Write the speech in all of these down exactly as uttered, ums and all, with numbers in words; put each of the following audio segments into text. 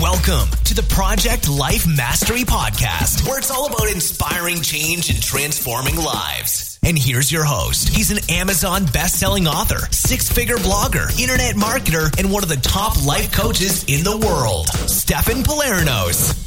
Welcome to the Project Life Mastery Podcast, where it's all about inspiring change and transforming lives. And here's your host. He's an Amazon best-selling author, six-figure blogger, internet marketer, and one of the top life coaches in the world, Stefan Palernos.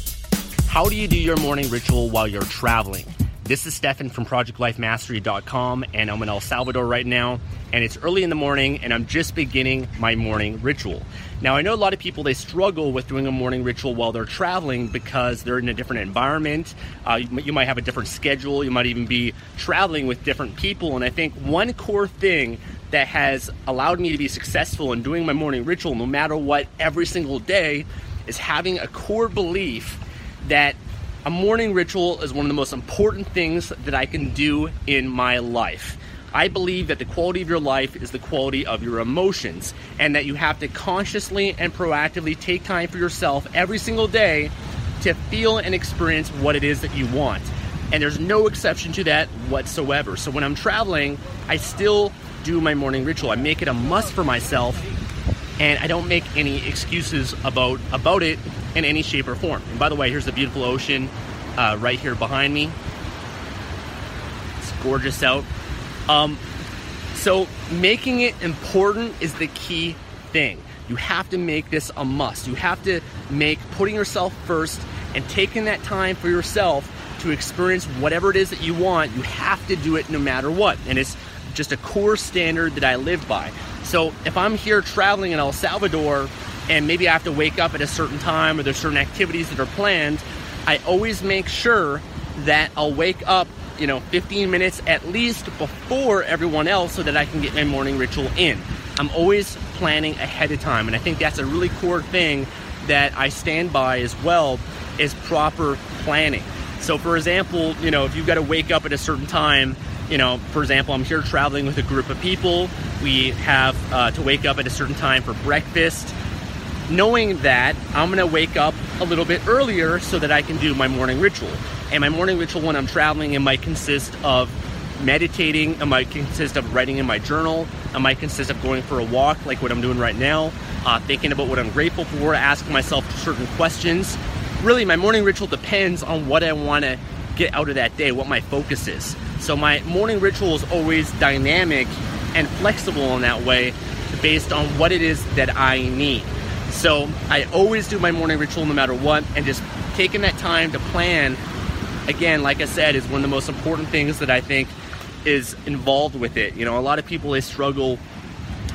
How do you do your morning ritual while you're traveling? This is Stefan from project life mastery dot com, and I'm in El Salvador right now, and it's early in the morning, and I'm just beginning my morning ritual. Now, I know a lot of people, they struggle with doing a morning ritual while they're traveling because they're in a different environment. Uh, you, you might have a different schedule. You might even be traveling with different people. And I think one core thing that has allowed me to be successful in doing my morning ritual, no matter what, every single day, is having a core belief that a morning ritual is one of the most important things that I can do in my life. I believe that the quality of your life is the quality of your emotions, and that you have to consciously and proactively take time for yourself every single day to feel and experience what it is that you want. And there's no exception to that whatsoever. So when I'm traveling, I still do my morning ritual. I make it a must for myself, and I don't make any excuses about, about it in any shape or form. And by the way, here's the beautiful ocean uh, right here behind me. It's gorgeous out. Um, so making it important is the key thing. You have to make this a must. You have to make putting yourself first and taking that time for yourself to experience whatever it is that you want. You have to do it no matter what. And it's just a core standard that I live by. So if I'm here traveling in El Salvador, and maybe I have to wake up at a certain time or there's certain activities that are planned, I always make sure that I'll wake up, you know, fifteen minutes at least before everyone else so that I can get my morning ritual in. I'm always planning ahead of time, and I think that's a really core thing that I stand by as well, is proper planning. So for example, you know, if you've got to wake up at a certain time, you know, for example, I'm here traveling with a group of people. We have uh, to wake up at a certain time for breakfast. Knowing that, I'm going to wake up a little bit earlier so that I can do my morning ritual. And my morning ritual when I'm traveling, it might consist of meditating, it might consist of writing in my journal, it might consist of going for a walk like what I'm doing right now, uh, thinking about what I'm grateful for, asking myself certain questions. Really, my morning ritual depends on what I want to get out of that day, what my focus is. So my morning ritual is always dynamic and flexible in that way based on what it is that I need. So I always do my morning ritual no matter what, and just taking that time to plan, again, like I said, is one of the most important things that I think is involved with it. You know, a lot of people, they struggle,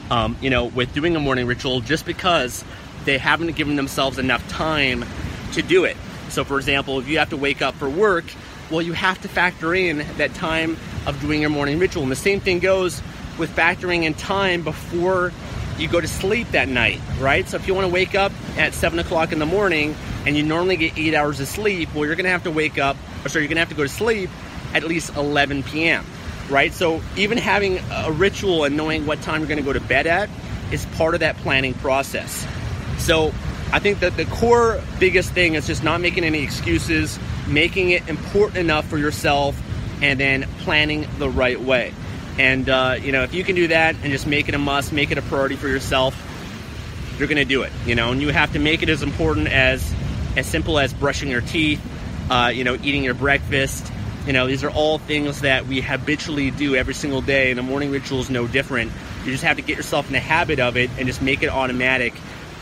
um, you know, with doing a morning ritual just because they haven't given themselves enough time to do it. So for example, if you have to wake up for work, well, you have to factor in that time of doing your morning ritual. And the same thing goes with factoring in time before you go to sleep that night, right? So if you want to wake up at seven o'clock in the morning and you normally get eight hours of sleep, well, you're going to have to wake up, or sorry, you're going to have to go to sleep at least eleven p.m., right? So even having a ritual and knowing what time you're going to go to bed at is part of that planning process. So I think that the core biggest thing is just not making any excuses, making it important enough for yourself, and then planning the right way. And, uh, you know, if you can do that and just make it a must, make it a priority for yourself, you're going to do it, you know, and you have to make it as important as, as simple as brushing your teeth, uh, you know, eating your breakfast. You know, these are all things that we habitually do every single day, and the morning ritual is no different. You just have to get yourself in the habit of it and just make it automatic.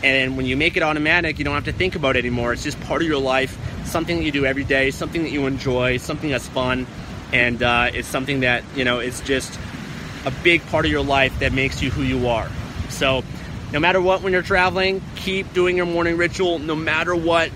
And when you make it automatic, you don't have to think about it anymore. It's just part of your life, something that you do every day, something that you enjoy, something that's fun. And uh, it's something that, you know, it's just a big part of your life that makes you who you are. So no matter what, when you're traveling, keep doing your morning ritual. No matter what,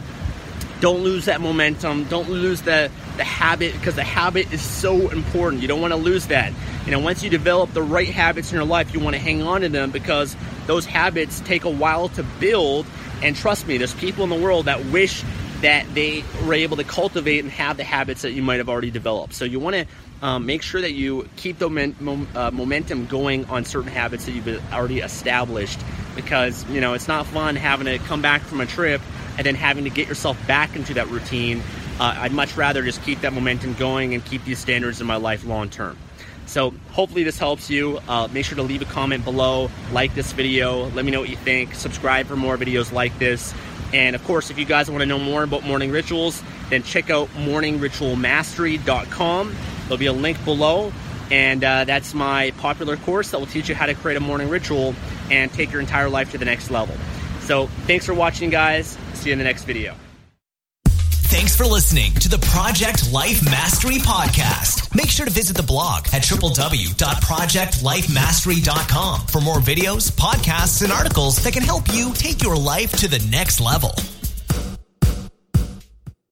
don't lose that momentum. Don't lose the, the habit, because the habit is so important. You don't want to lose that. You know, once you develop the right habits in your life, you want to hang on to them, because those habits take a while to build. And trust me, there's people in the world that wish that they were able to cultivate and have the habits that you might have already developed. So you want to um, make sure that you keep the mom- uh, momentum going on certain habits that you've already established, because, you know, it's not fun having to come back from a trip and then having to get yourself back into that routine. Uh, I'd much rather just keep that momentum going and keep these standards in my life long term. So hopefully this helps you. Uh, make sure to leave a comment below, like this video, let me know what you think, subscribe for more videos like this. And of course, if you guys want to know more about morning rituals, then check out morning ritual mastery dot com. There'll be a link below. And uh, that's my popular course that will teach you how to create a morning ritual and take your entire life to the next level. So thanks for watching, guys. See you in the next video. Thanks for listening to the Project Life Mastery Podcast. Make sure to visit the blog at w w w dot project life mastery dot com for more videos, podcasts, and articles that can help you take your life to the next level.